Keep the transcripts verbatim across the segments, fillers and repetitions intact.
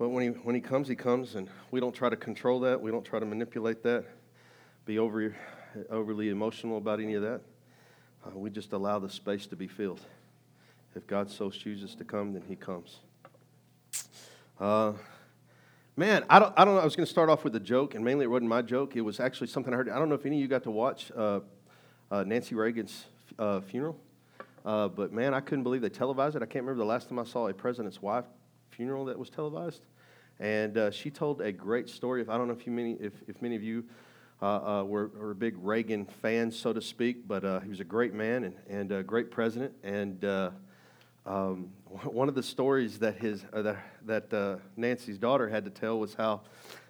But when he when he comes, he comes, and we don't try to control that. We don't try to manipulate that, be over, overly emotional about any of that. Uh, we just allow the space to be filled. If God so chooses to come, then he comes. Uh, man, I don't I don't know. I was going to start off with a joke, and mainly it wasn't my joke. It was actually something I heard. I don't know if any of you got to watch uh, uh, Nancy Reagan's uh, funeral, uh, but man, I couldn't believe they televised it. I can't remember the last time I saw a president's wife funeral that was televised, and uh, she told a great story. If I don't know if you many, if, if many of you uh, uh, were, were big Reagan fans, so to speak, but uh, he was a great man and, and a great president. And uh, um, one of the stories that his uh, that, that uh, Nancy's daughter had to tell was how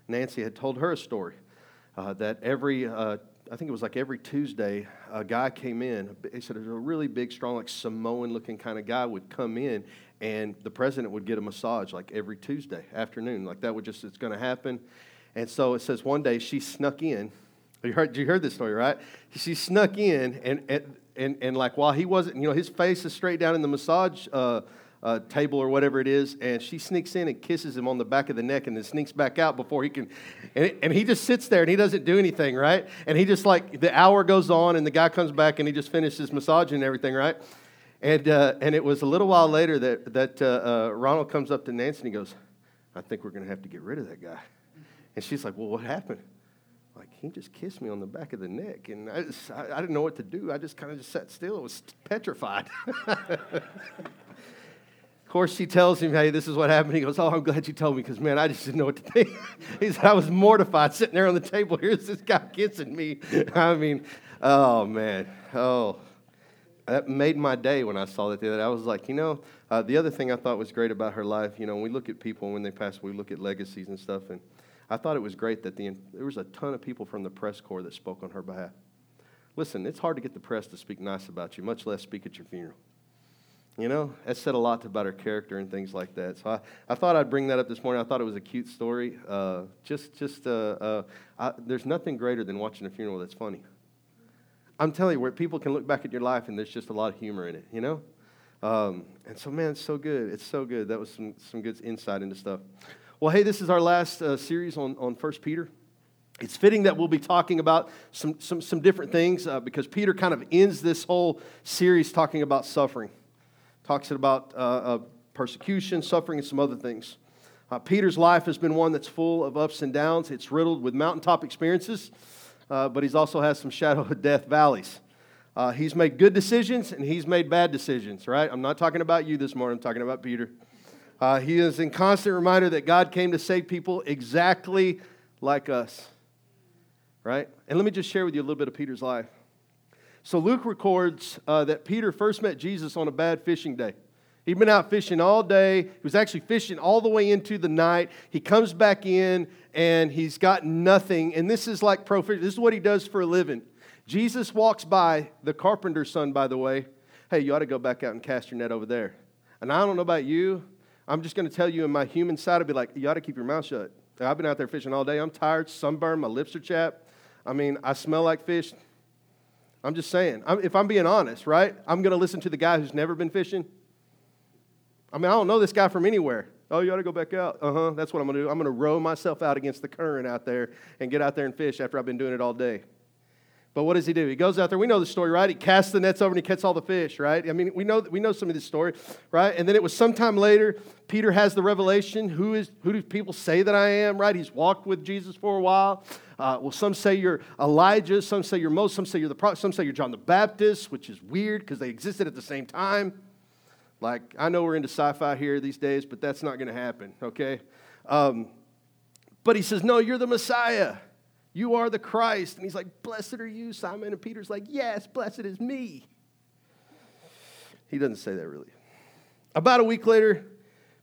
Nancy had told her a story uh, that every uh, I think it was like every Tuesday a guy came in. He said it was a really big, strong, like Samoan-looking kind of guy would come in. And the president would get a massage like every Tuesday afternoon. Like that would just, it's going to happen. And so it says one day she snuck in. You heard, you heard this story, right? She snuck in and, and, and, and like while he wasn't, you know, his face is straight down in the massage uh, uh, table or whatever it is. And she sneaks in and kisses him on the back of the neck and then sneaks back out before he can. And, it, and he just sits there and he doesn't do anything, right? And he just like, the hour goes on and the guy comes back and he just finishes massaging and everything, right? And uh, and it was a little while later that, that uh, uh, Ronald comes up to Nancy and he goes, I think we're going to have to get rid of that guy. And she's like, well, what happened? Like, he just kissed me on the back of the neck. And I just, I, I didn't know what to do. I just kind of just sat still. I was petrified. Of course, she tells him, hey, this is what happened. He goes, oh, I'm glad you told me because, man, I just didn't know what to think. He said, I was mortified sitting there on the table. Here's this guy kissing me. I mean, oh, man, oh. That made my day when I saw that the other day. I was like, you know, uh, the other thing I thought was great about her life, you know, when we look at people when they pass, we look at legacies and stuff, and I thought it was great that the there was a ton of people from the press corps that spoke on her behalf. Listen, it's hard to get the press to speak nice about you, much less speak at your funeral. You know, that said a lot about her character and things like that. So I, I thought I'd bring that up this morning. I thought it was a cute story. Uh, just, just uh, uh, I, there's nothing greater than watching a funeral that's funny. I'm telling you, where people can look back at your life and there's just a lot of humor in it, you know? Um, and so, man, it's so good. It's so good. That was some, some good insight into stuff. Well, hey, this is our last uh, series on, on First Peter. It's fitting that we'll be talking about some, some, some different things uh, because Peter kind of ends this whole series talking about suffering. Talks about uh, uh, persecution, suffering, and some other things. Uh, Peter's life has been one that's full of ups and downs. It's riddled with mountaintop experiences. Uh, but he's also has some shadow of death valleys. Uh, he's made good decisions, and he's made bad decisions, right? I'm not talking about you this morning. I'm talking about Peter. Uh, he is in constant reminder that God came to save people exactly like us, right? And let me just share with you a little bit of Peter's life. So Luke records uh, that Peter first met Jesus on a bad fishing day. He'd been out fishing all day. He was actually fishing all the way into the night. He comes back in, and he's got nothing. And this is like pro fishing. This is what he does for a living. Jesus walks by, the carpenter's son, by the way. Hey, you ought to go back out and cast your net over there. And I don't know about you. I'm just going to tell you in my human side, I'd be like, you ought to keep your mouth shut. I've been out there fishing all day. I'm tired, sunburned, my lips are chapped. I mean, I smell like fish. I'm just saying. I'm, if I'm being honest, right, I'm going to listen to the guy who's never been fishing. I mean, I don't know this guy from anywhere. Oh, you ought to go back out. Uh-huh, that's what I'm going to do. I'm going to row myself out against the current out there and get out there and fish after I've been doing it all day. But what does he do? He goes out there. We know the story, right? He casts the nets over and he catches all the fish, right? I mean, we know we know some of this story, right? And then it was sometime later, Peter has the revelation. Who is? Who do people say that I am, right? He's walked with Jesus for a while. Uh, well, some say you're Elijah. Some say you're Moses. Some say you're the prophet. Some say you're John the Baptist, which is weird because they existed at the same time. Like, I know we're into sci-fi here these days, but that's not going to happen, okay? Um, but he says, no, you're the Messiah. You are the Christ. And he's like, blessed are you, Simon. And Peter's like, yes, blessed is me. He doesn't say that really. About a week later,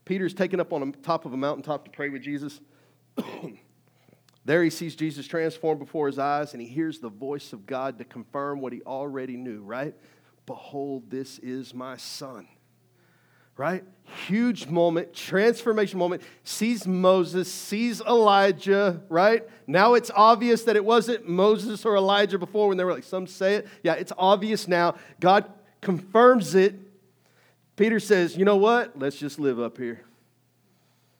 Peter's taken up on the top of a mountaintop to pray with Jesus. There he sees Jesus transformed before his eyes, and he hears the voice of God to confirm what he already knew, right? Behold, this is my son. Right? Huge moment, transformation moment. Sees Moses, sees Elijah, right? Now it's obvious that it wasn't Moses or Elijah before when they were like, some say it. Yeah, it's obvious now. God confirms it. Peter says, you know what? Let's just live up here.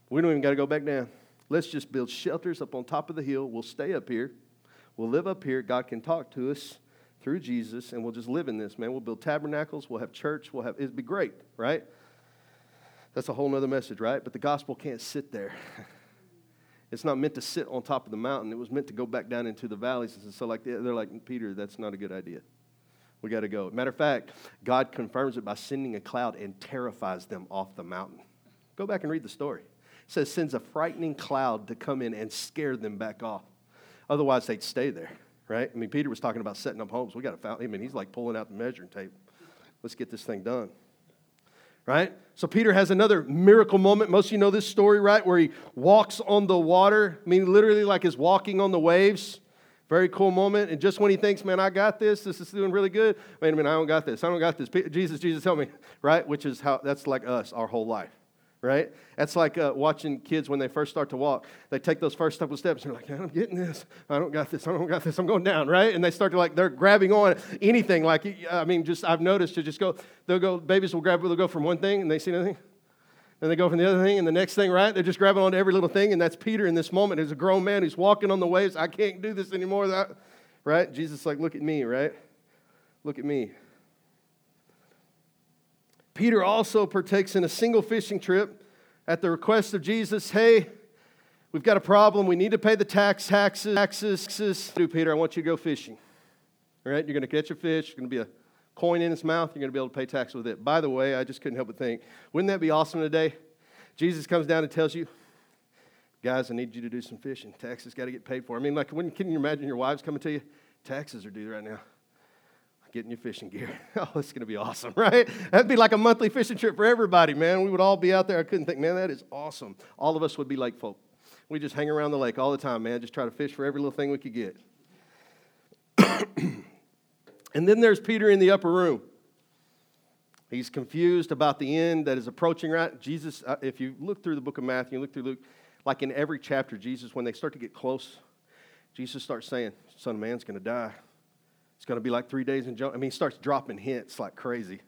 We don't even got to go back down. Let's just build shelters up on top of the hill. We'll stay up here. We'll live up here. God can talk to us through Jesus, and we'll just live in this, man. We'll build tabernacles. We'll have church. We'll have, it'd be great, right? That's a whole nother message, right? But the gospel can't sit there. It's not meant to sit on top of the mountain. It was meant to go back down into the valleys. And so like they're like, Peter, that's not a good idea. We got to go. Matter of fact, God confirms it by sending a cloud and terrifies them off the mountain. Go back and read the story. It says, sends a frightening cloud to come in and scare them back off. Otherwise, they'd stay there, right? I mean, Peter was talking about setting up homes. We got to found him, and he's like pulling out the measuring tape. Let's get this thing done, right? So Peter has another miracle moment. Most of you know this story, right, where he walks on the water. I mean, literally like he's walking on the waves. Very cool moment. And just when he thinks, man, I got this. This is doing really good. Wait a minute, I don't got this. I don't got this. Jesus, Jesus, help me, right? Which is how, that's like us our whole life. Right? That's like uh, watching kids when they first start to walk. They take those first couple steps and they're like, I'm getting this. I don't got this. I don't got this. I'm going down, right? And they start to like, they're grabbing on anything. Like, I mean, just, I've noticed to just go, they'll go, babies will grab, they'll go from one thing and they see nothing. Then they go from the other thing and the next thing, right? They're just grabbing on to every little thing. And that's Peter in this moment. He's a grown man who's walking on the waves. I can't do this anymore. That, right? Jesus is like, look at me, right? Look at me. Peter also partakes in a single fishing trip at the request of Jesus. Hey, we've got a problem. We need to pay the tax, taxes, taxes, taxes. Do Peter, I want you to go fishing. All right, you're going to catch a fish. There's going to be a coin in his mouth. You're going to be able to pay tax with it. By the way, I just couldn't help but think, wouldn't that be awesome today? Jesus comes down and tells you, guys, I need you to do some fishing. Taxes got to get paid for. I mean, like, when, can you imagine your wives coming to you? Taxes are due right now. Get in your fishing gear. Oh, it's going to be awesome, right? That'd be like a monthly fishing trip for everybody, man. We would all be out there. I couldn't think, man, that is awesome. All of us would be lake folk. We just hang around the lake all the time, man. Just try to fish for every little thing we could get. And then there's Peter in the upper room. He's confused about the end that is approaching, right? Jesus, if you look through the book of Matthew, you look through Luke, like in every chapter, Jesus, when they start to get close, Jesus starts saying, Son of Man's going to die. It's going to be like three days in Jonah. I mean, he starts dropping hints like crazy.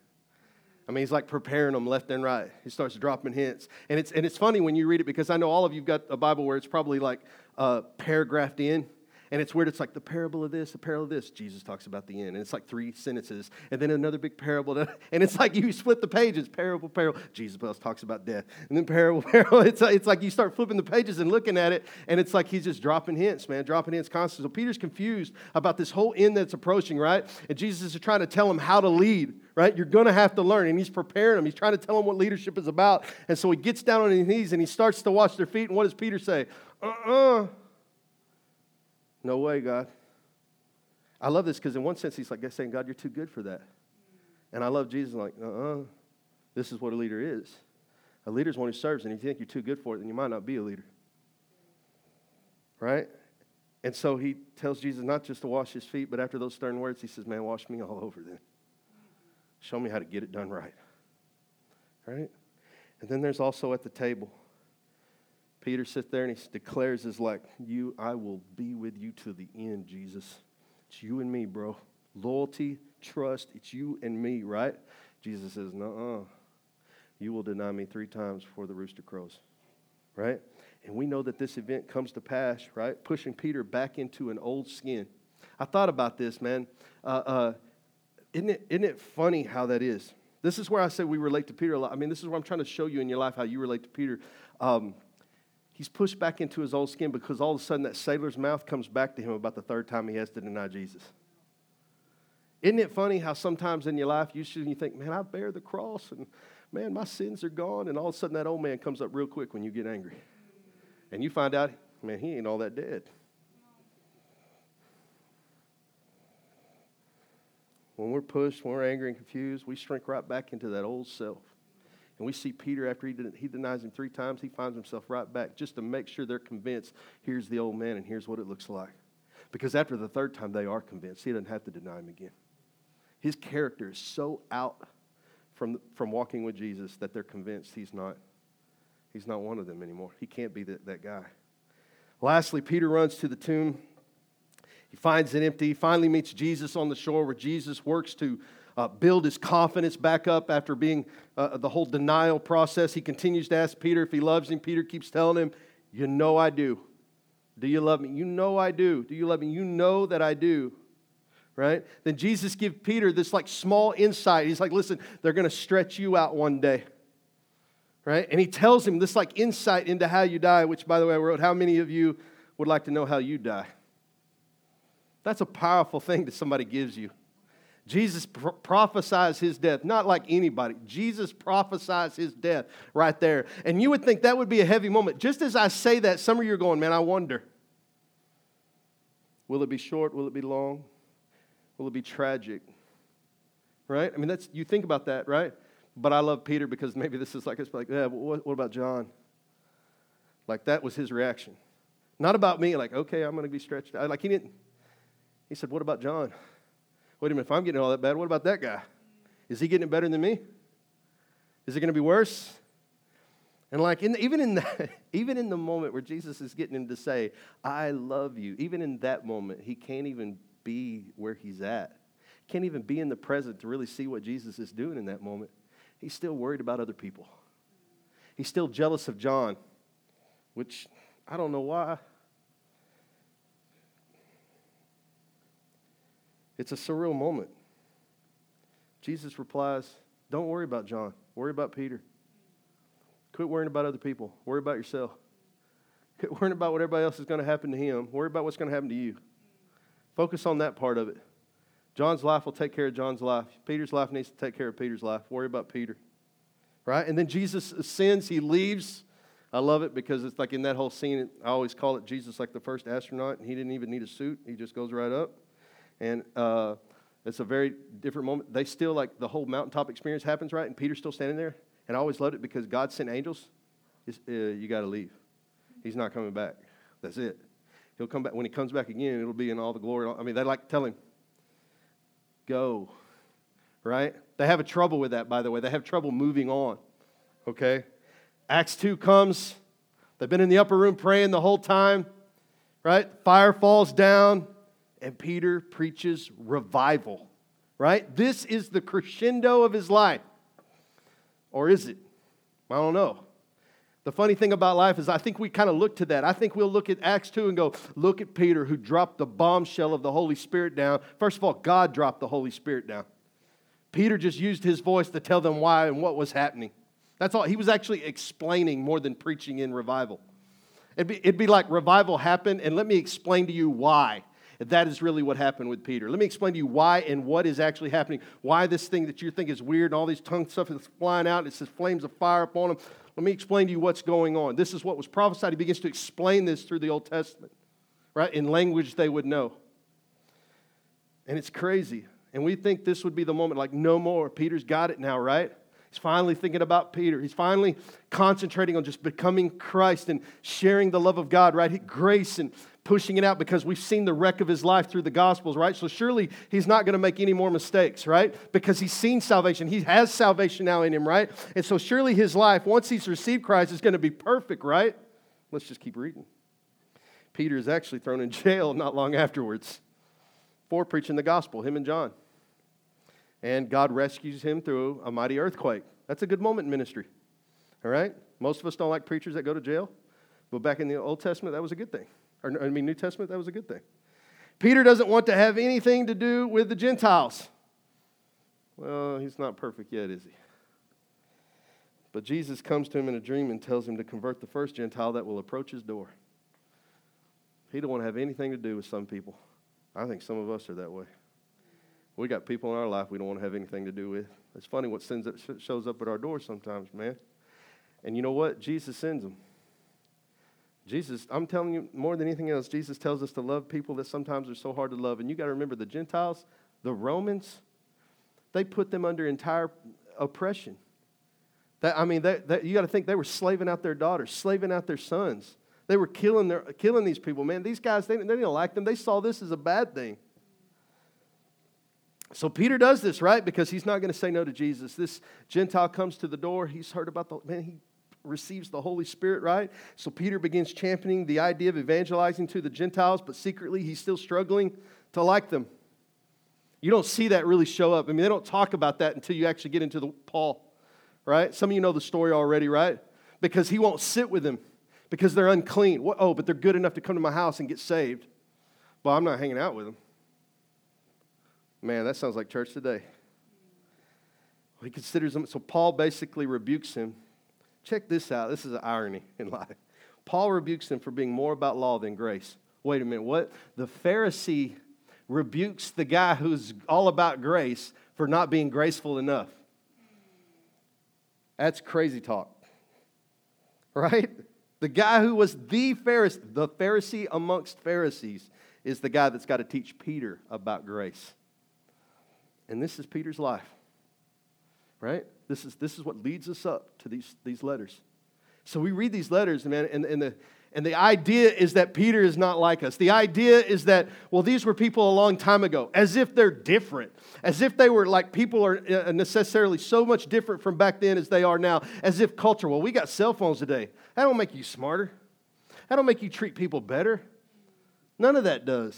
I mean, he's like preparing them left and right. He starts dropping hints. And it's and it's funny when you read it because I know all of you've got a Bible where it's probably like uh, paragraphed in. And it's weird. It's like the parable of this, the parable of this. Jesus talks about the end. And it's like three sentences. And then another big parable. And it's like you split the pages. Parable, parable. Jesus talks about death. And then parable, parable. It's like, it's like you start flipping the pages and looking at it. And it's like he's just dropping hints, man. Dropping hints constantly. So Peter's confused about this whole end that's approaching, right? And Jesus is trying to tell him how to lead, right? You're going to have to learn. And he's preparing him. He's trying to tell him what leadership is about. And so he gets down on his knees and he starts to wash their feet. And what does Peter say? Uh-uh. No way, God. I love this because in one sense, he's like saying, God, you're too good for that. And I love Jesus. I'm like, uh-uh, this is what a leader is. A leader is one who serves, and if you think you're too good for it, then you might not be a leader. Right? And so he tells Jesus not just to wash his feet, but after those stern words, he says, man, wash me all over then. Show me how to get it done right. Right? And then there's also at the table. Peter sits there and he declares, is like, you, I will be with you to the end, Jesus. It's you and me, bro. Loyalty, trust, it's you and me, right? Jesus says, nuh-uh. You will deny me three times before the rooster crows, right? And we know that this event comes to pass, right? Pushing Peter back into an old skin. I thought about this, man. Uh, uh, isn't it, isn't it funny how that is? This is where I say we relate to Peter a lot. I mean, this is where I'm trying to show you in your life how you relate to Peter. Um He's pushed back into his old skin because all of a sudden that sailor's mouth comes back to him about the third time he has to deny Jesus. Isn't it funny how sometimes in your life you should you think, man, I bear the cross and, man, my sins are gone. And all of a sudden that old man comes up real quick when you get angry. And you find out, man, he ain't all that dead. When we're pushed, when we're angry and confused, we shrink right back into that old self. And we see Peter, after he, did, he denies him three times, he finds himself right back just to make sure they're convinced, here's the old man and here's what it looks like. Because after the third time, they are convinced. He doesn't have to deny him again. His character is so out from, from walking with Jesus that they're convinced he's not, he's not one of them anymore. He can't be that, that guy. Lastly, Peter runs to the tomb. He finds it empty. He finally meets Jesus on the shore where Jesus works to uh, build his confidence back up after being uh, the whole denial process. He continues to ask Peter if he loves him. Peter keeps telling him, you know I do. Do you love me? You know I do. Do you love me? You know that I do. Right? Then Jesus gives Peter this like small insight. He's like, listen, they're going to stretch you out one day. Right? And he tells him this like insight into how you die, which, by the way, I wrote, how many of you would like to know how you die? That's a powerful thing that somebody gives you. Jesus pro- prophesies his death, not like anybody. Jesus prophesies his death right there. And you would think that would be a heavy moment. Just as I say that, some of you are going, man, I wonder. Will it be short? Will it be long? Will it be tragic? Right? I mean, that's, you think about that, right? But I love Peter because maybe this is like, it's like, yeah, what, what about John? Like, that was his reaction. Not about me, like, okay, I'm going to be stretched out. Like, he didn't. He said, what about John? Wait a minute, if I'm getting all that bad, what about that guy? Is he getting it better than me? Is it going to be worse? And like, in the, even in the, even in the moment where Jesus is getting him to say, I love you, even in that moment, he can't even be where he's at. Can't even be in the present to really see what Jesus is doing in that moment. He's still worried about other people. He's still jealous of John, which I don't know why. It's a surreal moment. Jesus replies, don't worry about John. Worry about Peter. Quit worrying about other people. Worry about yourself. Quit worrying about what everybody else is going to happen to him. Worry about what's going to happen to you. Focus on that part of it. John's life will take care of John's life. Peter's life needs to take care of Peter's life. Worry about Peter. Right? And then Jesus ascends. He leaves. I love it because it's like in that whole scene, I always call it Jesus like the first astronaut, and he didn't even need a suit. He just goes right up. And uh, it's a very different moment. They still, like, the whole mountaintop experience happens, right? And Peter's still standing there. And I always loved it because God sent angels. Uh, you got to leave. He's not coming back. That's it. He'll come back. When he comes back again, it'll be in all the glory. I mean, they like tell him, go, right? They have a trouble with that, by the way. They have trouble moving on, okay? Acts two comes. They've been in the upper room praying the whole time, right? Fire falls down. And Peter preaches revival, right? This is the crescendo of his life. Or is it? I don't know. The funny thing about life is I think we kind of look to that. I think we'll look at Acts two and go, look at Peter who dropped the bombshell of the Holy Spirit down. First of all, God dropped the Holy Spirit down. Peter just used his voice to tell them why and what was happening. That's all. He was actually explaining more than preaching in revival. It'd be, it'd be like revival happened, and let me explain to you why. That is really what happened with Peter. Let me explain to you why and what is actually happening. Why this thing that you think is weird and all these tongue stuff is flying out. And it says flames of fire upon him. Let me explain to you what's going on. This is what was prophesied. He begins to explain this through the Old Testament, right? In language they would know. And it's crazy. And we think this would be the moment, like, no more. Peter's got it now, right? He's finally thinking about Peter. He's finally concentrating on just becoming Christ and sharing the love of God, right? Grace and pushing it out because we've seen the wreck of his life through the Gospels, right? So surely he's not going to make any more mistakes, right? Because he's seen salvation. He has salvation now in him, right? And so surely his life, once he's received Christ, is going to be perfect, right? Let's just keep reading. Peter is actually thrown in jail not long afterwards for preaching the gospel, him and John. And God rescues him through a mighty earthquake. That's a good moment in ministry, all right? Most of us don't like preachers that go to jail, but back in the Old Testament, that was a good thing. Or, I mean, New Testament, that was a good thing. Peter doesn't want to have anything to do with the Gentiles. Well, he's not perfect yet, is he? But Jesus comes to him in a dream and tells him to convert the first Gentile that will approach his door. He don't want to have anything to do with some people. I think some of us are that way. We got people in our life we don't want to have anything to do with. It's funny what sins that shows up at our door sometimes, man. And you know what? Jesus sends them. Jesus, I'm telling you, more than anything else, Jesus tells us to love people that sometimes are so hard to love. And you got to remember the Gentiles, the Romans, they put them under entire oppression. That, I mean, they, they, you got to think they were slaving out their daughters, slaving out their sons. They were killing their killing these people, man. These guys, they, they didn't like them. They saw this as a bad thing. So Peter does this, right? Because he's not going to say no to Jesus. This Gentile comes to the door. He's heard about the, man, he receives the Holy Spirit, right? So Peter begins championing the idea of evangelizing to the Gentiles, but secretly he's still struggling to like them. You don't see that really show up. I mean, they don't talk about that until you actually get into the Paul, right? Some of you know the story already, right? Because he won't sit with them because they're unclean. What, oh, but they're good enough to come to my house and get saved. Well, I'm not hanging out with them. Man, that sounds like church today. Well, he considers them. So Paul basically rebukes him. Check this out. This is an irony in life. Paul rebukes them for being more about law than grace. Wait a minute, what? The Pharisee rebukes the guy who's all about grace for not being graceful enough. That's crazy talk, right? The guy who was the Pharisee, the Pharisee amongst Pharisees, is the guy that's got to teach Peter about grace. And this is Peter's life, right? This is this is what leads us up to these, these letters. So we read these letters, man, and, and the And the idea is that Peter is not like us. The idea is that, well, these were people a long time ago, as if they're different, as if they were like people are necessarily so much different from back then as they are now, as if culture, well, we got cell phones today. That don't make you smarter. That don't make you treat people better. None of that does.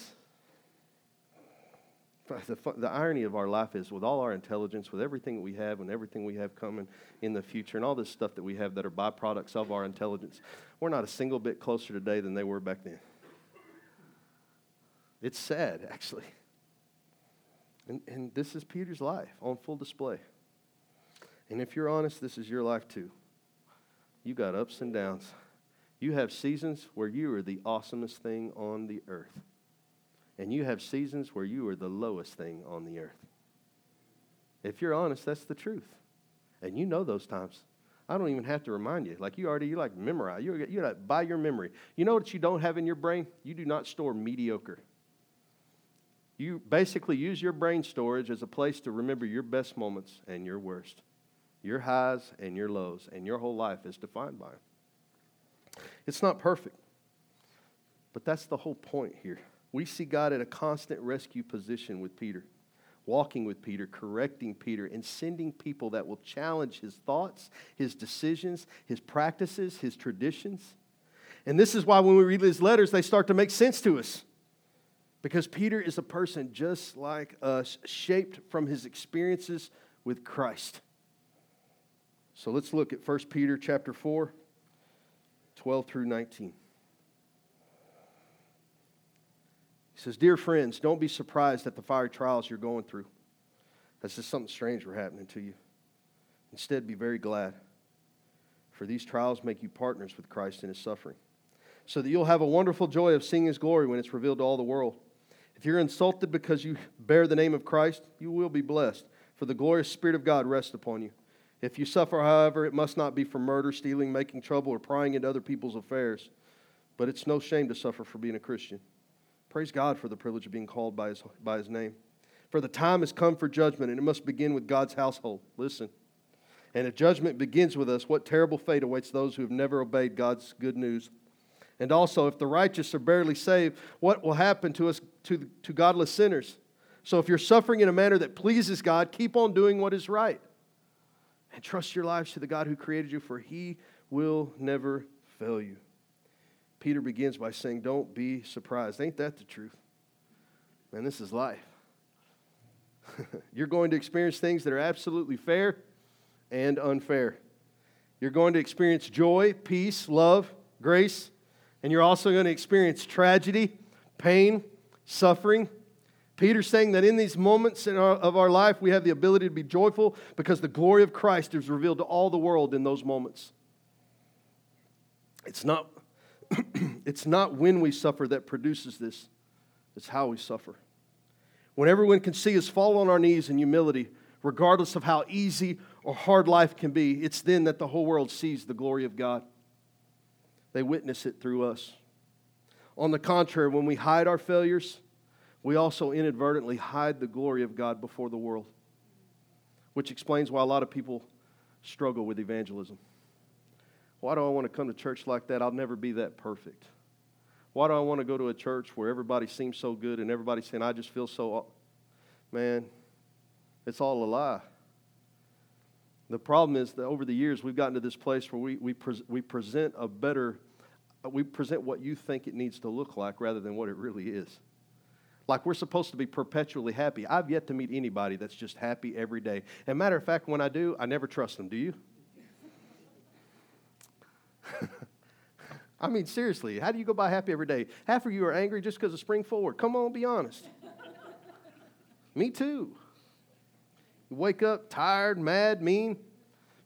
The, the irony of our life is with all our intelligence, with everything that we have and everything we have coming in the future and all this stuff that we have that are byproducts of our intelligence, we're not a single bit closer today than they were back then. It's sad, actually. And, and this is Peter's life on full display. And if you're honest, this is your life too. You got ups and downs. You have seasons where you are the awesomest thing on the earth. And you have seasons where you are the lowest thing on the earth. If you're honest, that's the truth. And you know those times. I don't even have to remind you. Like you already, you like memorize. You're, you're like by your memory. You know what you don't have in your brain? You do not store mediocre. You basically use your brain storage as a place to remember your best moments and your worst. Your highs and your lows. And your whole life is defined by them. It's not perfect. But that's the whole point here. We see God at a constant rescue position with Peter, walking with Peter, correcting Peter, and sending people that will challenge his thoughts, his decisions, his practices, his traditions. And this is why when we read his letters, they start to make sense to us. Because Peter is a person just like us, shaped from his experiences with Christ. So let's look at First Peter chapter four, twelve through nineteen. He says, dear friends, don't be surprised at the fiery trials you're going through. That's just something strange were happening to you. Instead, be very glad, for these trials make you partners with Christ in his suffering, so that you'll have a wonderful joy of seeing his glory when it's revealed to all the world. If you're insulted because you bear the name of Christ, you will be blessed, for the glorious Spirit of God rests upon you. If you suffer, however, it must not be for murder, stealing, making trouble, or prying into other people's affairs. But it's no shame to suffer for being a Christian. Praise God for the privilege of being called by his, by his name. For the time has come for judgment, and it must begin with God's household. Listen. And if judgment begins with us, what terrible fate awaits those who have never obeyed God's good news. And also, if the righteous are barely saved, what will happen to us, to, to godless sinners? So if you're suffering in a manner that pleases God, keep on doing what is right. And trust your lives to the God who created you, for he will never fail you. Peter begins by saying, don't be surprised. Ain't that the truth? Man, this is life. You're going to experience things that are absolutely fair and unfair. You're going to experience joy, peace, love, grace, and you're also going to experience tragedy, pain, suffering. Peter's saying that in these moments in our, of our life, we have the ability to be joyful because the glory of Christ is revealed to all the world in those moments. It's not... It's not when we suffer that produces this. It's how we suffer. When everyone can see us fall on our knees in humility, regardless of how easy or hard life can be, it's then that the whole world sees the glory of God. They witness it through us. On the contrary, when we hide our failures, we also inadvertently hide the glory of God before the world, which explains why a lot of people struggle with evangelism. Why do I want to come to church like that? I'll never be that perfect. Why do I want to go to a church where everybody seems so good and everybody's saying, I just feel so... Man, it's all a lie. The problem is that over the years, we've gotten to this place where we we, pre- we present a better... We present what you think it needs to look like rather than what it really is. Like we're supposed to be perpetually happy. I've yet to meet anybody that's just happy every day. And matter of fact, when I do, I never trust them. Do you? I mean, seriously, how do you go by happy every day? Half of you are angry just because of spring forward. Come on, be honest. Me too. You wake up tired, mad, mean.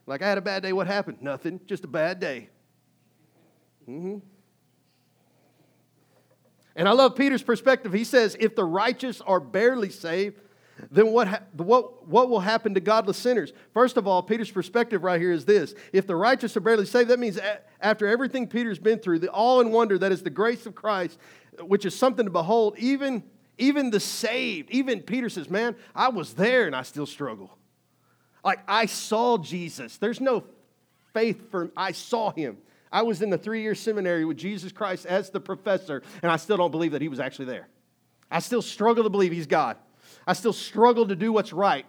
Like, I had a bad day. What happened? Nothing. Just a bad day. Mm-hmm. And I love Peter's perspective. He says, if the righteous are barely saved, then what, ha- what, what will happen to godless sinners? First of all, Peter's perspective right here is this. If the righteous are barely saved, that means a- after everything Peter's been through, the awe and wonder that is the grace of Christ, which is something to behold, even, even the saved, even Peter says, man, I was there and I still struggle. Like, I saw Jesus. There's no faith for him. I saw him. I was in the three-year seminary with Jesus Christ as the professor, and I still don't believe that he was actually there. I still struggle to believe he's God. I still struggle to do what's right.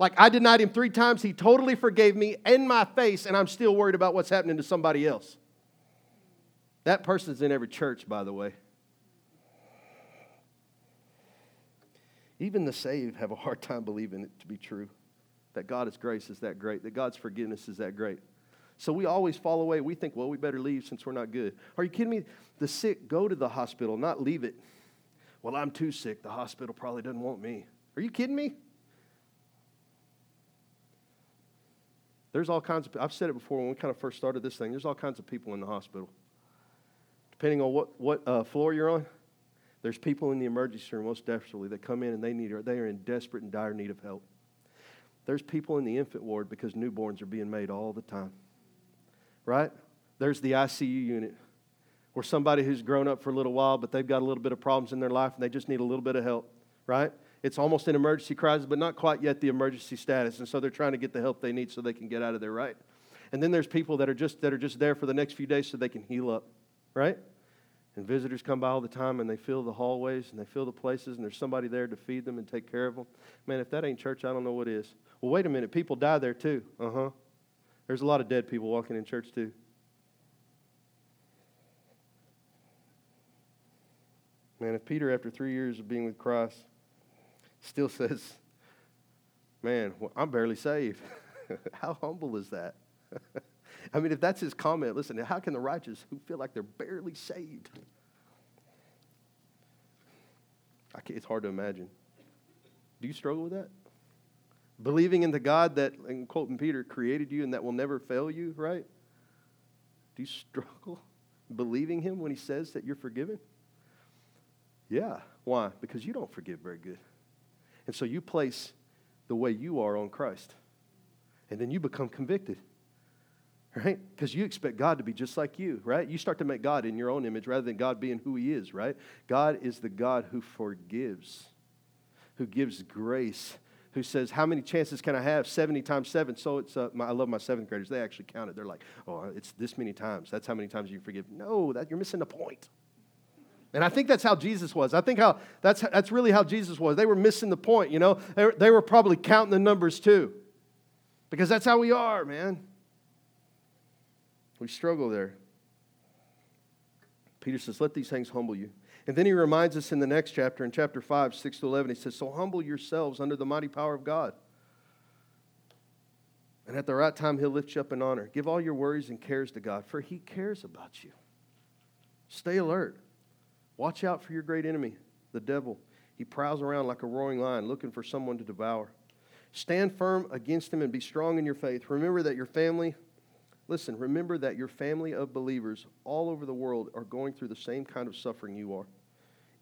Like, I denied him three times. He totally forgave me in my face, and I'm still worried about what's happening to somebody else. That person's in every church, by the way. Even the saved have a hard time believing it to be true, that God's grace is that great, that God's forgiveness is that great. So we always fall away. We think, well, we better leave since we're not good. Are you kidding me? The sick go to the hospital, not leave it. Well, I'm too sick. The hospital probably doesn't want me. Are you kidding me? There's all kinds of, I've said it before when we kind of first started this thing, there's all kinds of people in the hospital. Depending on what, what uh, floor you're on, there's people in the emergency room most desperately that come in and they need, they are in desperate and dire need of help. There's people in the infant ward because newborns are being made all the time. Right? There's the I C U unit where somebody who's grown up for a little while, but they've got a little bit of problems in their life and they just need a little bit of help, right? It's almost an emergency crisis, but not quite yet the emergency status. And so they're trying to get the help they need so they can get out of there, right? And then there's people that are just that are just there for the next few days so they can heal up, right? And visitors come by all the time and they fill the hallways and they fill the places and there's somebody there to feed them and take care of them. Man, if that ain't church, I don't know what is. Well, wait a minute. People die there too. Uh-huh. There's a lot of dead people walking in church too. Man, if Peter, after three years of being with Christ, still says, man, well, I'm barely saved. How humble is that? I mean, if that's his comment, listen, how can the righteous who feel like they're barely saved? I can't, it's hard to imagine. Do you struggle with that? Believing in the God that, and quoting Peter, created you and that will never fail you, right? Do you struggle believing him when he says that you're forgiven? Yeah. Why? Because you don't forgive very good. And so you place the way you are on Christ. And then you become convicted, right? Because you expect God to be just like you, right? You start to make God in your own image rather than God being who he is, right? God is the God who forgives, who gives grace, who says, how many chances can I have? seventy times seven. So it's, uh, my, I love my seventh graders. They actually counted. They're like, oh, it's this many times. That's how many times you forgive. No, that you're missing the point. And I think that's how Jesus was. I think how that's that's really how Jesus was. They were missing the point, you know. They were, they were probably counting the numbers too. Because that's how we are, man. We struggle there. Peter says, let these things humble you. And then he reminds us in the next chapter, in chapter five, six to eleven, he says, so humble yourselves under the mighty power of God. And at the right time, he'll lift you up in honor. Give all your worries and cares to God, for he cares about you. Stay alert. Watch out for your great enemy, the devil. He prowls around like a roaring lion, looking for someone to devour. Stand firm against him and be strong in your faith. Remember that your family, listen, remember that your family of believers all over the world are going through the same kind of suffering you are.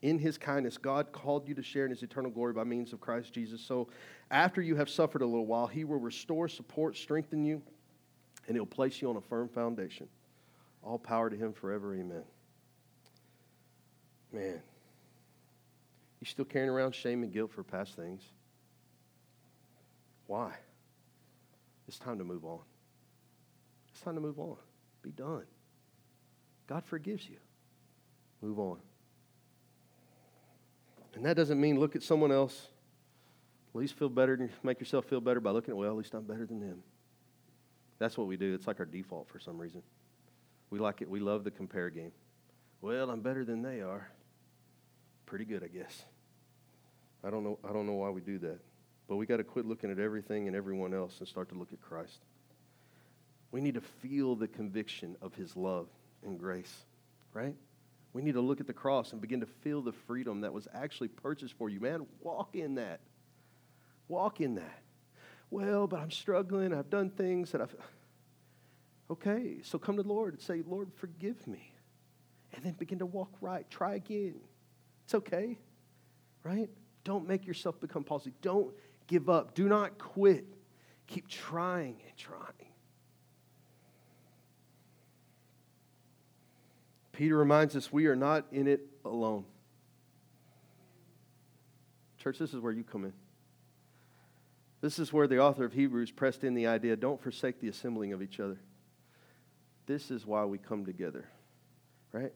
In his kindness, God called you to share in his eternal glory by means of Christ Jesus. So after you have suffered a little while, he will restore, support, strengthen you, and he'll place you on a firm foundation. All power to him forever, amen. Man, you still carrying around shame and guilt for past things? Why? It's time to move on. It's time to move on. Be done. God forgives you. Move on. And that doesn't mean look at someone else. At least feel better, make yourself feel better by looking at, well, at least I'm better than them. That's what we do. It's like our default for some reason. We like it. We love the compare game. Well, I'm better than they are. Pretty good, I guess. I don't know, I don't know why we do that. But we got to quit looking at everything and everyone else and start to look at Christ. We need to feel the conviction of his love and grace, right? We need to look at the cross and begin to feel the freedom that was actually purchased for you. Man, walk in that. Walk in that. Well, but I'm struggling. I've done things that I've... Okay, so come to the Lord and say, Lord, forgive me. And then begin to walk right. Try again. It's okay, right? Don't make yourself become palsy. Don't give up. Do not quit. Keep trying and trying. Peter reminds us we are not in it alone. Church, this is where you come in. This is where the author of Hebrews pressed in the idea, don't forsake the assembling of each other. This is why we come together, right?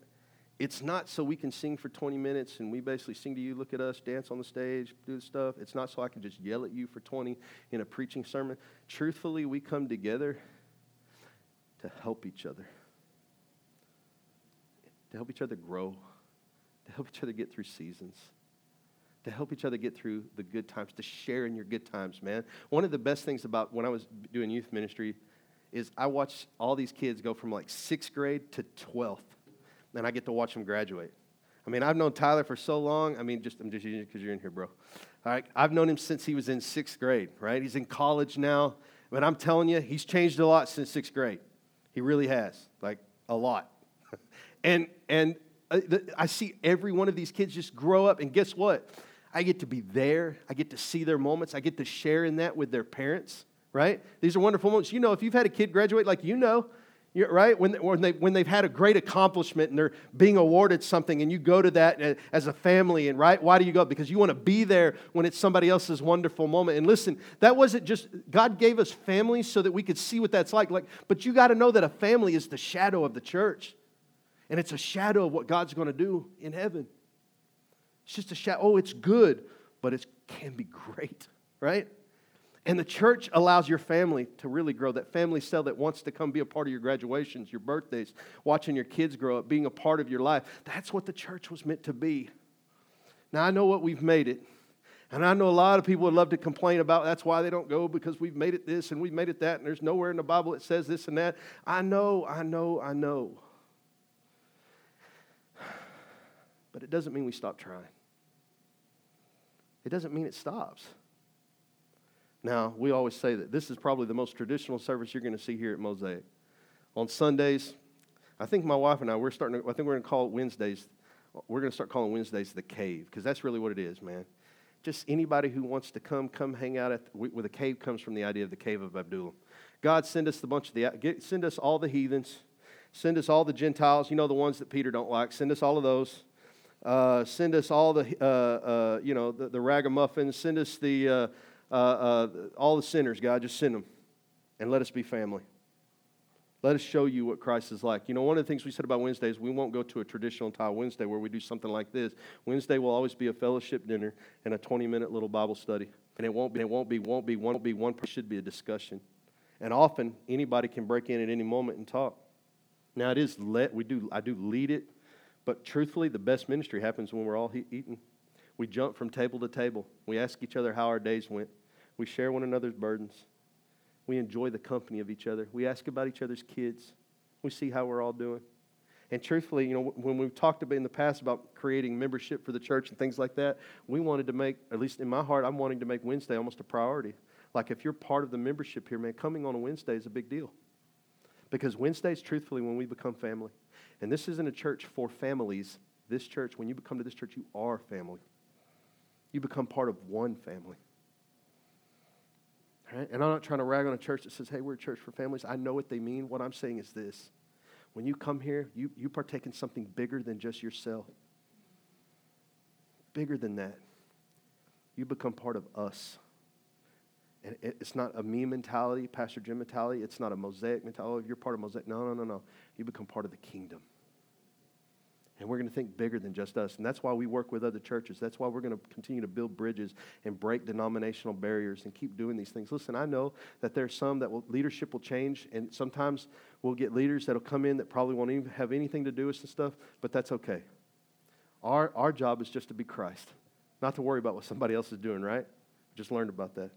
It's not so we can sing for twenty minutes and we basically sing to you, look at us, dance on the stage, do the stuff. It's not so I can just yell at you for twenty in a preaching sermon. Truthfully, we come together to help each other, to help each other grow, to help each other get through seasons, to help each other get through the good times, to share in your good times, man. One of the best things about when I was doing youth ministry is I watched all these kids go from like sixth grade to twelfth. And I get to watch him graduate. I mean, I've known Tyler for so long. I mean, just I'm just using it because you're in here, bro. All right, I've known him since he was in sixth grade, right? He's in college now. But I'm telling you, he's changed a lot since sixth grade. He really has, like a lot. and and I see every one of these kids just grow up. And guess what? I get to be there. I get to see their moments. I get to share in that with their parents, right? These are wonderful moments. You know, if you've had a kid graduate, like you know, You're right? When, when, they, when they've had a great accomplishment and they're being awarded something and you go to that as a family, and right? Why do you go? Because you want to be there when it's somebody else's wonderful moment. And listen, that wasn't just, God gave us families so that we could see what that's like. like but you got to know that a family is the shadow of the church. And it's a shadow of what God's going to do in heaven. It's just a shadow. Oh, it's good, but it can be great, right? And the church allows your family to really grow, that family cell that wants to come be a part of your graduations, your birthdays, watching your kids grow up, being a part of your life. That's what the church was meant to be. Now, I know what we've made it, and I know a lot of people would love to complain about that's why they don't go, because we've made it this and we've made it that, and there's nowhere in the Bible that says this and that. I know, I know, I know. But it doesn't mean we stop trying. It doesn't mean it stops. Now, we always say that this is probably the most traditional service you're going to see here at Mosaic. On Sundays, I think my wife and I, we're starting to, I think we're going to call it Wednesdays, we're going to start calling Wednesdays the cave, because that's really what it is, man. Just anybody who wants to come, come hang out at, with a cave comes from the idea of the cave of Abdullah. God, send us the bunch of the, get, send us all the heathens, send us all the Gentiles, you know, the ones that Peter don't like, send us all of those. Uh, send us all the, uh, uh, you know, the, the ragamuffins, send us the, uh, Uh, uh, all the sinners, God, just send them and let us be family. Let us show you what Christ is like. You know, one of the things we said about Wednesday is we won't go to a traditional tile Wednesday where we do something like this. Wednesday will always be a fellowship dinner and a twenty-minute little Bible study. And it won't be, it won't be, won't be, won't be one, it should be a discussion. And often, anybody can break in at any moment and talk. Now, it is let, we do, I do lead it, but truthfully, the best ministry happens when we're all he- eating. We jump from table to table. We ask each other how our days went. We share one another's burdens. We enjoy the company of each other. We ask about each other's kids. We see how we're all doing. And truthfully, you know, when we've talked about in the past about creating membership for the church and things like that, we wanted to make, at least in my heart, I'm wanting to make Wednesday almost a priority. Like if you're part of the membership here, man, coming on a Wednesday is a big deal. Because Wednesdays, truthfully, when we become family. And this isn't a church for families. This church, when you become to this church, you are family. You become part of one family. Right? And I'm not trying to rag on a church that says, hey, we're a church for families. I know what they mean. What I'm saying is this. When you come here, you, you partake in something bigger than just yourself. Bigger than that. You become part of us. And it, it's not a me mentality, Pastor Jim mentality. It's not a Mosaic mentality. Oh, you're part of Mosaic. No, no, no, no. You become part of the kingdom. And we're going to think bigger than just us. And that's why we work with other churches. That's why we're going to continue to build bridges and break denominational barriers and keep doing these things. Listen, I know that there's some that will, leadership will change. And sometimes we'll get leaders that will come in that probably won't even have anything to do with this stuff. But that's okay. Our, our job is just to be Christ. Not to worry about what somebody else is doing, right? We just learned about that.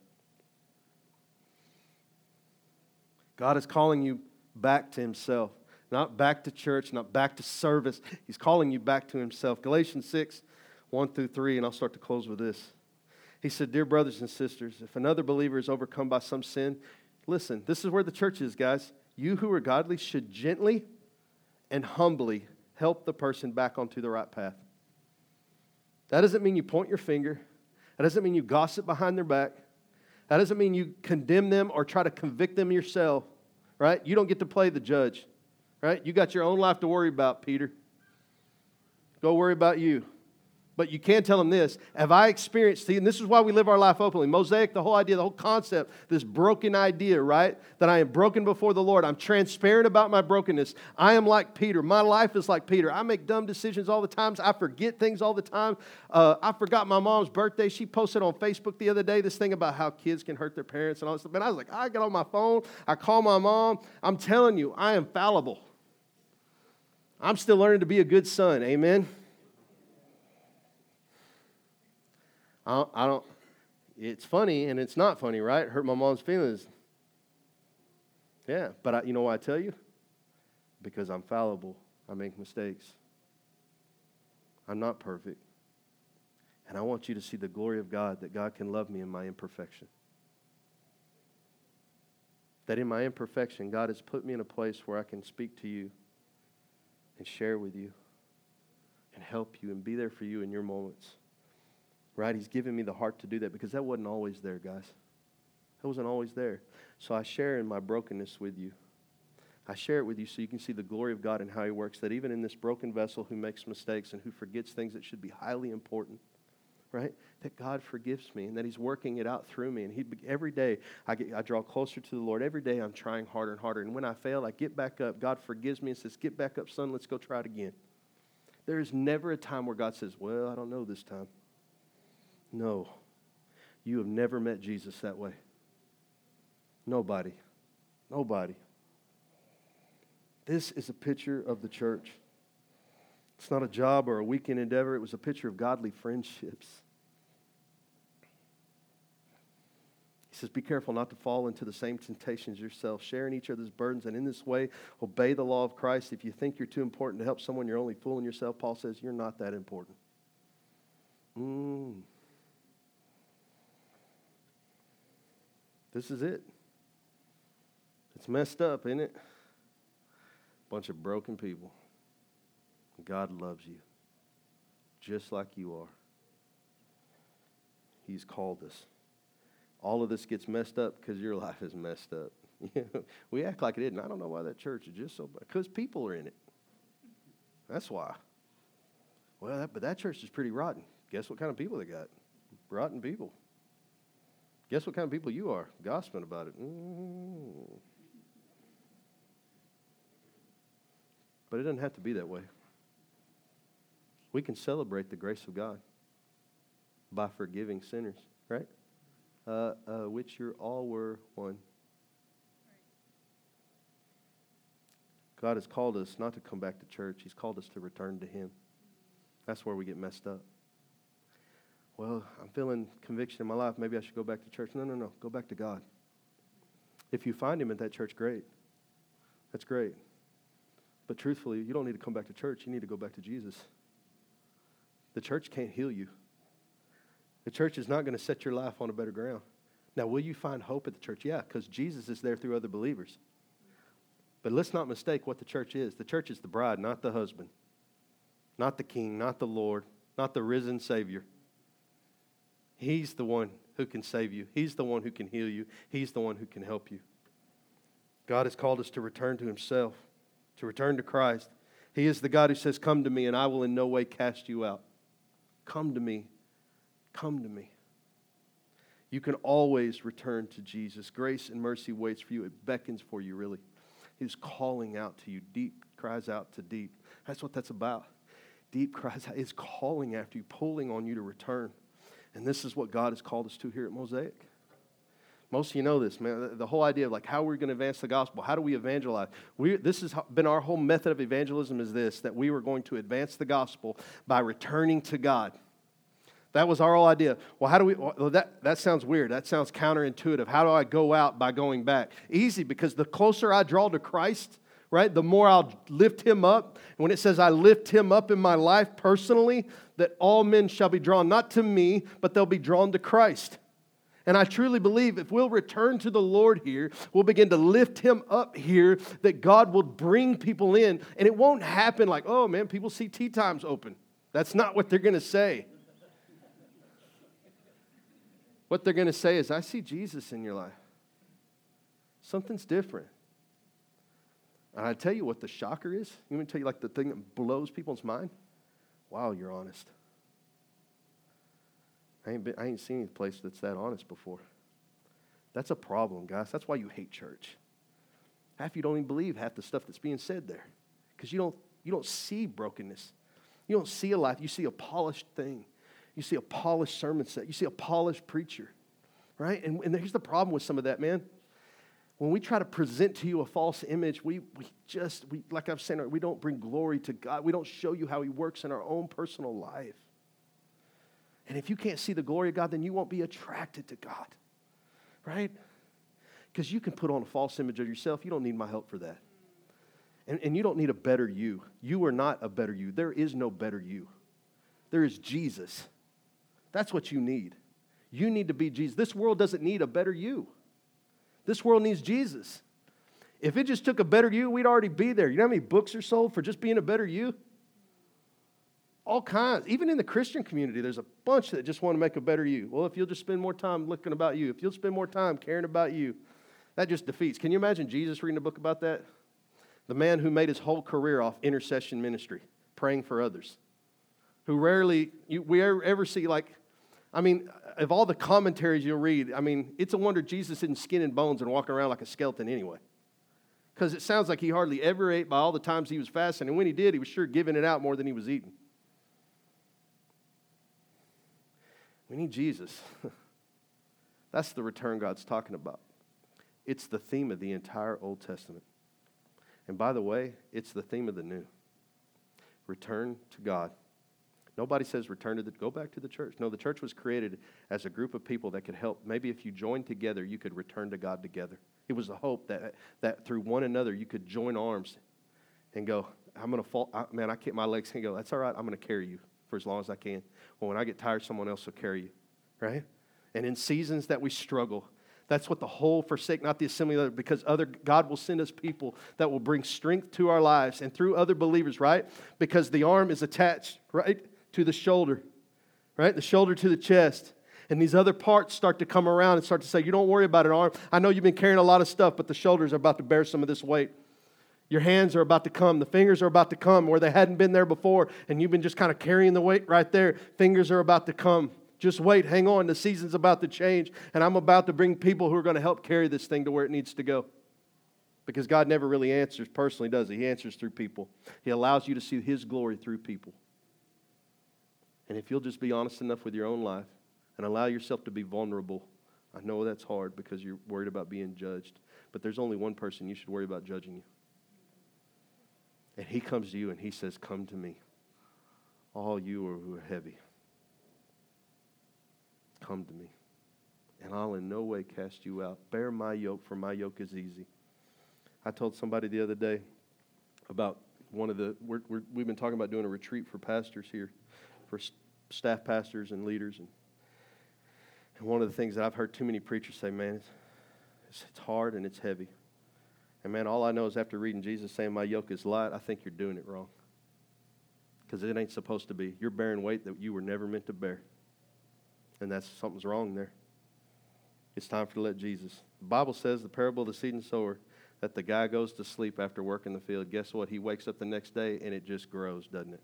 God is calling you back to himself, not back to church, not back to service. He's calling you back to himself. Galatians six, one through three, and I'll start to close with this. He said, dear brothers and sisters, if another believer is overcome by some sin, listen, this is where the church is, guys. You who are godly should gently and humbly help the person back onto the right path. That doesn't mean you point your finger. That doesn't mean you gossip behind their back. That doesn't mean you condemn them or try to convict them yourself, right? You don't get to play the judge, right? You got your own life to worry about, Peter. Go worry about you. But you can tell them this. Have I experienced, and this is why we live our life openly. Mosaic, the whole idea, the whole concept, this broken idea, right? That I am broken before the Lord. I'm transparent about my brokenness. I am like Peter. My life is like Peter. I make dumb decisions all the time. I forget things all the time. Uh, I forgot my mom's birthday. She posted on Facebook the other day this thing about how kids can hurt their parents and all this stuff. And I was like, I get on my phone. I call my mom. I'm telling you, I am fallible. I'm still learning to be a good son. Amen. I don't, I don't, it's funny and it's not funny, right? It hurt my mom's feelings. Yeah, but I, you know why I tell you? Because I'm fallible. I make mistakes. I'm not perfect. And I want you to see the glory of God, that God can love me in my imperfection. That in my imperfection, God has put me in a place where I can speak to you and share with you and help you and be there for you in your moments. Right? He's given me the heart to do that, because that wasn't always there, guys. That wasn't always there. So I share in my brokenness with you. I share it with you so you can see the glory of God and how he works, that even in this broken vessel who makes mistakes and who forgets things that should be highly important, right, that God forgives me and that he's working it out through me. And he, every day I, get, I draw closer to the Lord. Every day I'm trying harder and harder. And when I fail, I get back up. God forgives me and says, get back up, son. Let's go try it again. There is never a time where God says, well, I don't know this time. No, you have never met Jesus that way. Nobody. Nobody. This is a picture of the church. It's not a job or a weekend endeavor. It was a picture of godly friendships. He says, be careful not to fall into the same temptations yourself. Share in each other's burdens, and in this way, obey the law of Christ. If you think you're too important to help someone, you're only fooling yourself. Paul says, you're not that important. Mm. This is it. It's messed up, isn't it? Bunch of broken people. God loves you just like you are. He's called us. All of this gets messed up because your life is messed up. We act like it isn't. I don't know why that church is just so bad. Because people are in it. That's why. Well, that, but that church is pretty rotten. Guess what kind of people they got? Rotten people. Guess what kind of people you are? Gossiping about it. Mm. But it doesn't have to be that way. We can celebrate the grace of God by forgiving sinners, right? Uh, uh, which you all were one. God has called us not to come back to church. He's called us to return to him. That's where we get messed up. Well, I'm feeling conviction in my life. Maybe I should go back to church. No, no, no. Go back to God. If you find him at that church, great. That's great. But truthfully, you don't need to come back to church. You need to go back to Jesus. The church can't heal you. The church is not going to set your life on a better ground. Now, will you find hope at the church? Yeah, because Jesus is there through other believers. But let's not mistake what the church is. The church is the bride, not the husband. Not the king, not the Lord, not the risen Savior. He's the one who can save you. He's the one who can heal you. He's the one who can help you. God has called us to return to himself, to return to Christ. He is the God who says, come to me, and I will in no way cast you out. Come to me. Come to me. You can always return to Jesus. Grace and mercy waits for you. It beckons for you, really. He's calling out to you. Deep cries out to deep. That's what that's about. Deep cries out. It's calling after you, pulling on you to return. And this is what God has called us to here at Mosaic. Most of you know this, man. The, the whole idea of like how we're going to advance the gospel. How do we evangelize? We, this has been our whole method of evangelism is this, that we were going to advance the gospel by returning to God. That was our whole idea. Well, how do we, well, that, that sounds weird. That sounds counterintuitive. How do I go out by going back? Easy, because the closer I draw to Christ, right, the more I'll lift him up. And when it says I lift him up in my life personally, that all men shall be drawn, not to me, but they'll be drawn to Christ. And I truly believe if we'll return to the Lord here, we'll begin to lift him up here, that God will bring people in. And it won't happen like, oh, man, people see tea times open. That's not what they're going to say. What they're going to say is, I see Jesus in your life. Something's different. And I tell you what the shocker is. You want me to tell you like the thing that blows people's mind? Wow, you're honest. I ain't, been, I ain't seen any place that's that honest before. That's a problem, guys. That's why you hate church. Half of you don't even believe half the stuff that's being said there, because you don't you don't see brokenness. You don't see a life. You see a polished thing. You see a polished sermon set. You see a polished preacher, right? And, and here's the problem with some of that, man. When we try to present to you a false image, we we just, we like I've said, we don't bring glory to God. We don't show you how he works in our own personal life. And if you can't see the glory of God, then you won't be attracted to God, right? Because you can put on a false image of yourself. You don't need my help for that. And, and you don't need a better you. You are not a better you. There is no better you. There is Jesus. That's what you need. You need to be Jesus. This world doesn't need a better you. This world needs Jesus. If it just took a better you, we'd already be there. You know how many books are sold for just being a better you? All kinds. Even in the Christian community, there's a bunch that just want to make a better you. Well, if you'll just spend more time looking about you, if you'll spend more time caring about you, that just defeats. Can you imagine Jesus reading a book about that? The man who made his whole career off intercession ministry, praying for others, who rarely, you, we ever see like, I mean, of all the commentaries you'll read, I mean, it's a wonder Jesus isn't skin and bones and walking around like a skeleton anyway. Because it sounds like he hardly ever ate by all the times he was fasting, and when he did, he was sure giving it out more than he was eating. We need Jesus. That's the return God's talking about. It's the theme of the entire Old Testament. And by the way, it's the theme of the New. Return to God. Nobody says return to the, go back to the church. No, the church was created as a group of people that could help. Maybe if you joined together, you could return to God together. It was the hope that that through one another, you could join arms and go, I'm going to fall. I, man, I can't, my legs can't go. That's all right. I'm going to carry you for as long as I can. Well, when I get tired, someone else will carry you, right? And in seasons that we struggle, that's what the whole forsake, not the assembly of others, because other God will send us people that will bring strength to our lives and through other believers, right? Because the arm is attached, right? To the shoulder, right? The shoulder to the chest. And these other parts start to come around and start to say, you don't worry about it, arm. I know you've been carrying a lot of stuff, but the shoulders are about to bear some of this weight. Your hands are about to come. The fingers are about to come where they hadn't been there before, and you've been just kind of carrying the weight right there. Fingers are about to come. Just wait. Hang on. The season's about to change, and I'm about to bring people who are going to help carry this thing to where it needs to go. Because God never really answers personally, does he? He answers through people. He allows you to see his glory through people. And if you'll just be honest enough with your own life and allow yourself to be vulnerable, I know that's hard because you're worried about being judged, but there's only one person you should worry about judging you. And he comes to you and he says, come to me, all you who are heavy. Come to me, and I'll in no way cast you out. Bear my yoke, for my yoke is easy. I told somebody the other day about one of the, we're, we're, we've been talking about doing a retreat for pastors here, for staff pastors and leaders. And, and one of the things that I've heard too many preachers say, man, it's, it's hard and it's heavy. And man, all I know is after reading Jesus saying my yoke is light, I think you're doing it wrong. Because it ain't supposed to be. You're bearing weight that you were never meant to bear. And that's, something's wrong there. It's time for to let Jesus. The Bible says, the parable of the seed and sower, that the guy goes to sleep after work in the field. Guess what? He wakes up the next day and it just grows, doesn't it?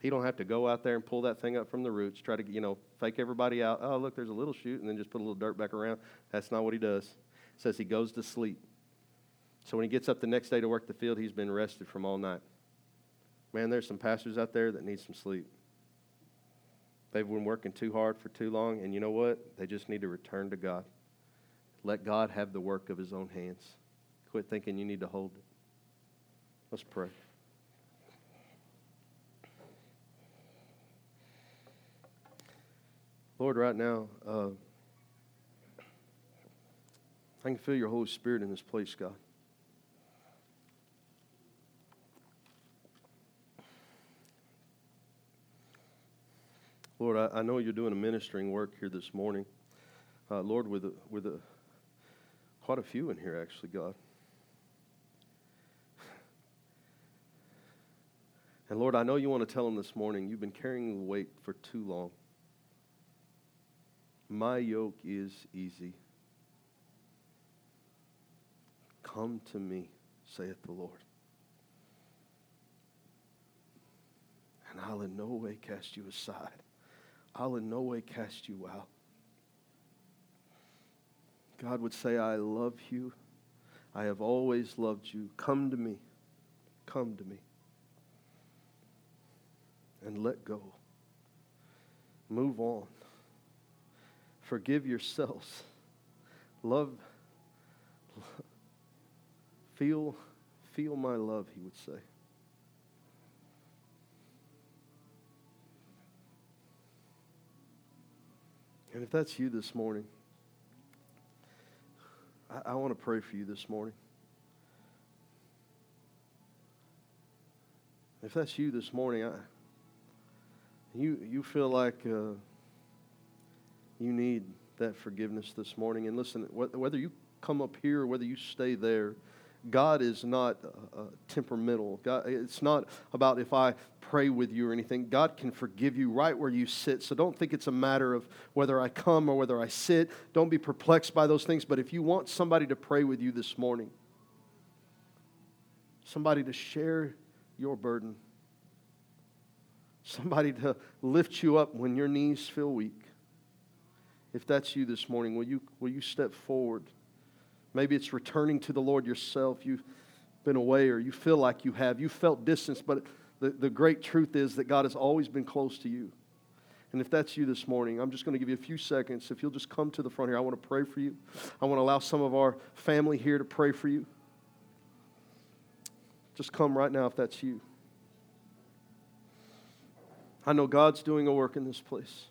He don't have to go out there and pull that thing up from the roots, try to, you know, fake everybody out. Oh, look, there's a little shoot, and then just put a little dirt back around. That's not what he does. It says he goes to sleep. So when he gets up the next day to work the field, he's been rested from all night. Man, there's some pastors out there that need some sleep. They've been working too hard for too long, and you know what? They just need to return to God. Let God have the work of his own hands. Quit thinking you need to hold it. Let's pray. Lord, right now, uh, I can feel your Holy Spirit in this place, God. Lord, I, I know you're doing a ministering work here this morning. Uh, Lord, with a, with a, quite a few in here, actually, God. And Lord, I know you want to tell them this morning, you've been carrying the weight for too long. My yoke is easy. Come to me, saith the Lord. And I'll in no way cast you aside. I'll in no way cast you out. God would say, I love you. I have always loved you. Come to me. Come to me. And let go. Move on. Forgive yourselves. Love. Feel, feel my love, he would say. And if that's you this morning, I, I want to pray for you this morning. If that's you this morning, I you you feel like uh, you need that forgiveness this morning. And listen, wh- whether you come up here or whether you stay there, God is not uh, temperamental. God, it's not about if I pray with you or anything. God can forgive you right where you sit. So don't think it's a matter of whether I come or whether I sit. Don't be perplexed by those things. But if you want somebody to pray with you this morning, somebody to share your burden, somebody to lift you up when your knees feel weak, if that's you this morning, will you will you step forward? Maybe it's returning to the Lord yourself. You've been away or you feel like you have. You felt distance, but the, the great truth is that God has always been close to you. And if that's you this morning, I'm just going to give you a few seconds. If you'll just come to the front here, I want to pray for you. I want to allow some of our family here to pray for you. Just come right now if that's you. I know God's doing a work in this place.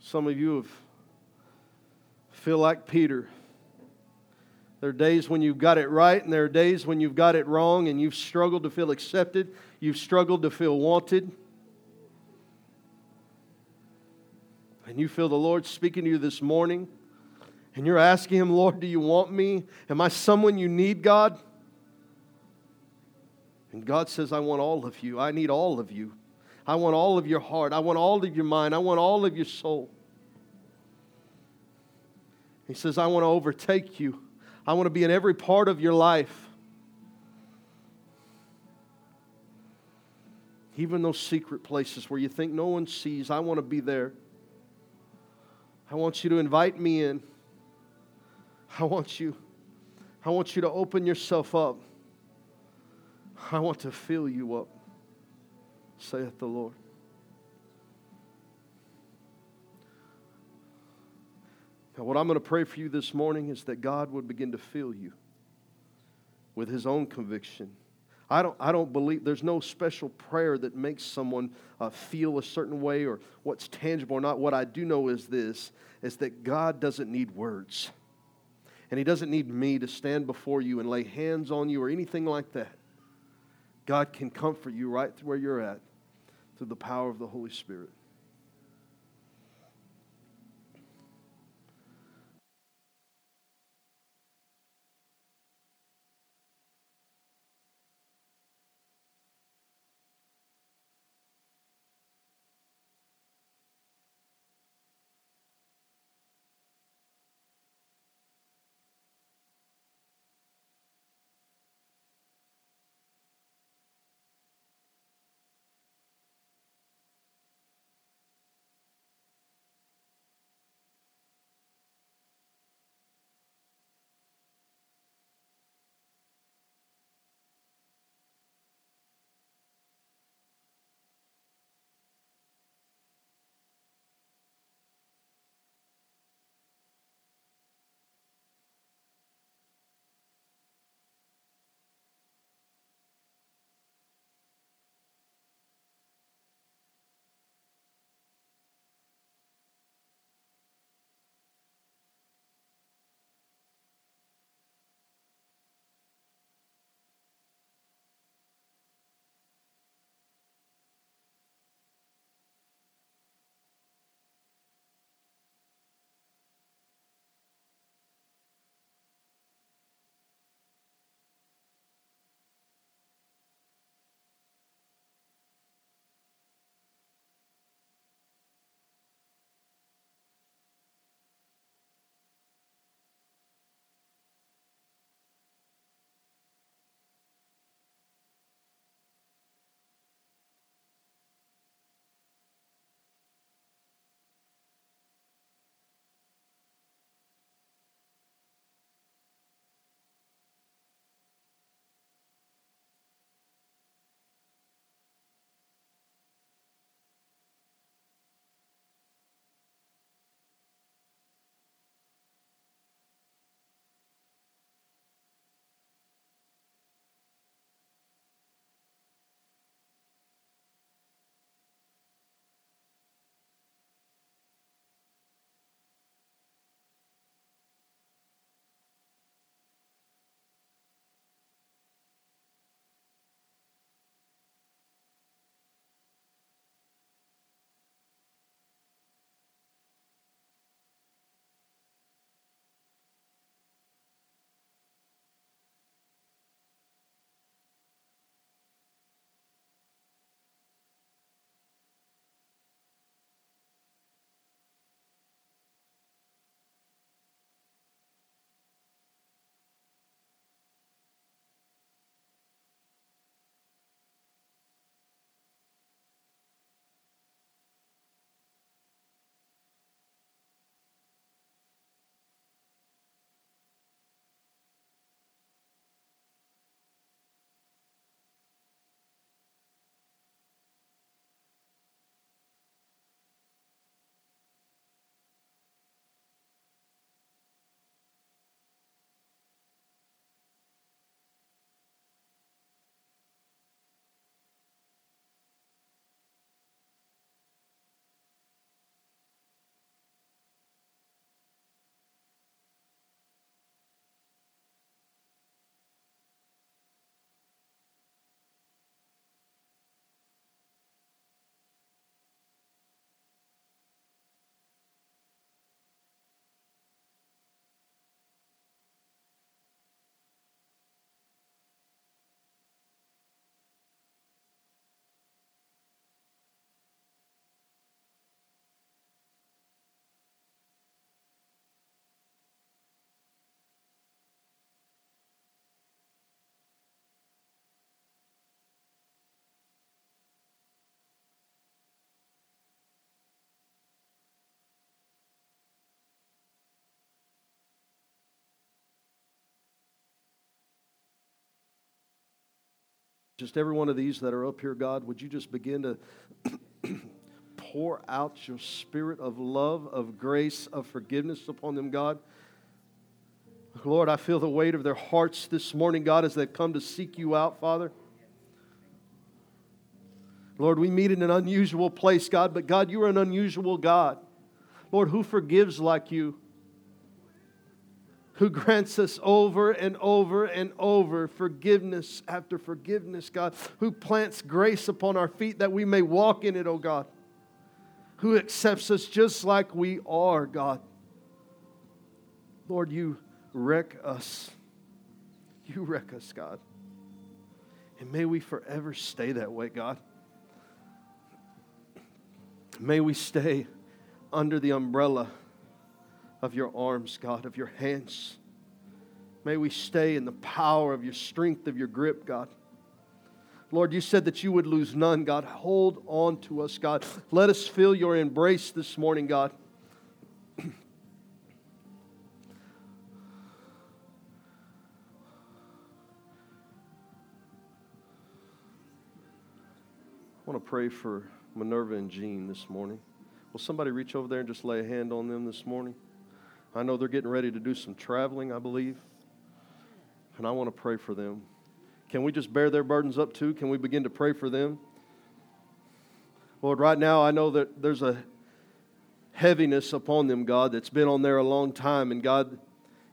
Some of you have feel like Peter. There are days when you've got it right, and there are days when you've got it wrong, and you've struggled to feel accepted. You've struggled to feel wanted. And you feel the Lord speaking to you this morning, and you're asking Him, Lord, do you want me? Am I someone you need, God? And God says, I want all of you. I need all of you. I want all of your heart. I want all of your mind. I want all of your soul. He says, I want to overtake you. I want to be in every part of your life. Even those secret places where you think no one sees, I want to be there. I want you to invite me in. I want you. I want you to open yourself up. I want to fill you up, saith the Lord. Now, what I'm going to pray for you this morning is that God would begin to fill you with His own conviction. I don't, I don't believe, there's no special prayer that makes someone uh, feel a certain way or what's tangible or not. What I do know is this, is that God doesn't need words. And He doesn't need me to stand before you and lay hands on you or anything like that. God can comfort you right where you're at through the power of the Holy Spirit. Just every one of these that are up here, God, would you just begin to pour out your spirit of love, of grace, of forgiveness upon them, God. Lord, I feel the weight of their hearts this morning, God, as they've come to seek you out, Father. Lord, we meet in an unusual place, God, but God, you are an unusual God. Lord, who forgives like you? Who grants us over and over and over forgiveness after forgiveness, God. Who plants grace upon our feet that we may walk in it, oh God. Who accepts us just like we are, God. Lord, you wreck us. You wreck us, God. And may we forever stay that way, God. May we stay under the umbrella of your arms, God, of your hands. May we stay in the power of your strength, of your grip, God. Lord, you said that you would lose none, God. Hold on to us, God. Let us feel your embrace this morning, God. I want to pray for Minerva and Jean this morning. Will somebody reach over there and just lay a hand on them this morning? I know they're getting ready to do some traveling, I believe. And I want to pray for them. Can we just bear their burdens up too? Can we begin to pray for them? Lord, right now I know that there's a heaviness upon them, God, that's been on there a long time. And God,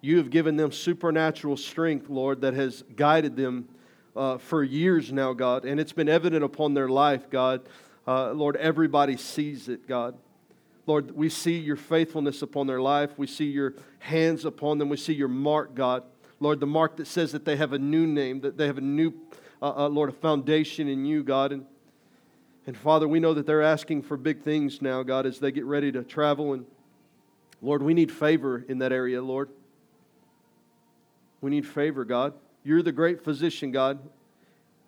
you have given them supernatural strength, Lord, that has guided them uh, for years now, God. And it's been evident upon their life, God. Uh, Lord, everybody sees it, God. Lord, we see your faithfulness upon their life. We see your hands upon them. We see your mark, God. Lord, the mark that says that they have a new name, that they have a new, uh, uh, Lord, a foundation in you, God. And, and Father, we know that they're asking for big things now, God, as they get ready to travel. And Lord, we need favor in that area, Lord. We need favor, God. You're the great physician, God.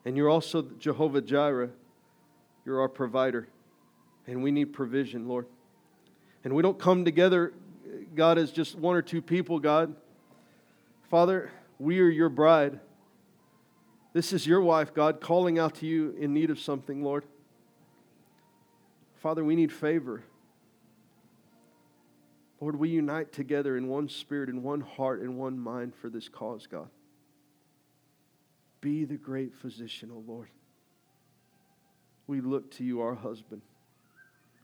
And you're also Jehovah Jireh. You're our provider. And we need provision, Lord. And we don't come together, God, as just one or two people, God. Father, we are your bride. This is your wife, God, calling out to you in need of something, Lord. Father, we need favor. Lord, we unite together in one spirit, in one heart, in one mind for this cause, God. Be the great physician, O Lord. We look to you, our husband.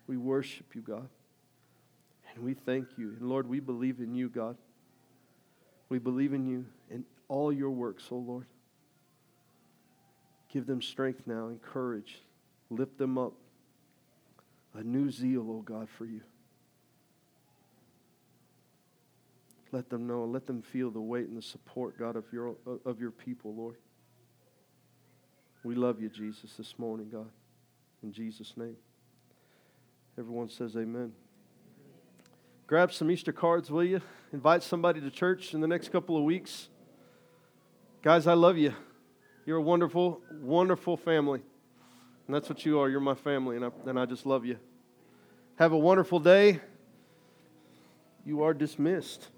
We worship you, God. And we thank you. And Lord, we believe in you, God. We believe in you and all your works, oh Lord. Give them strength now and courage. Lift them up. A new zeal, oh God, for you. Let them know, let them feel the weight and the support, God, of your, of your people, Lord. We love you, Jesus, this morning, God. In Jesus' name. Everyone says amen. Grab some Easter cards, will you? Invite somebody to church in the next couple of weeks. Guys, I love you. You're a wonderful, wonderful family. And that's what you are. You're my family, and I, and I just love you. Have a wonderful day. You are dismissed.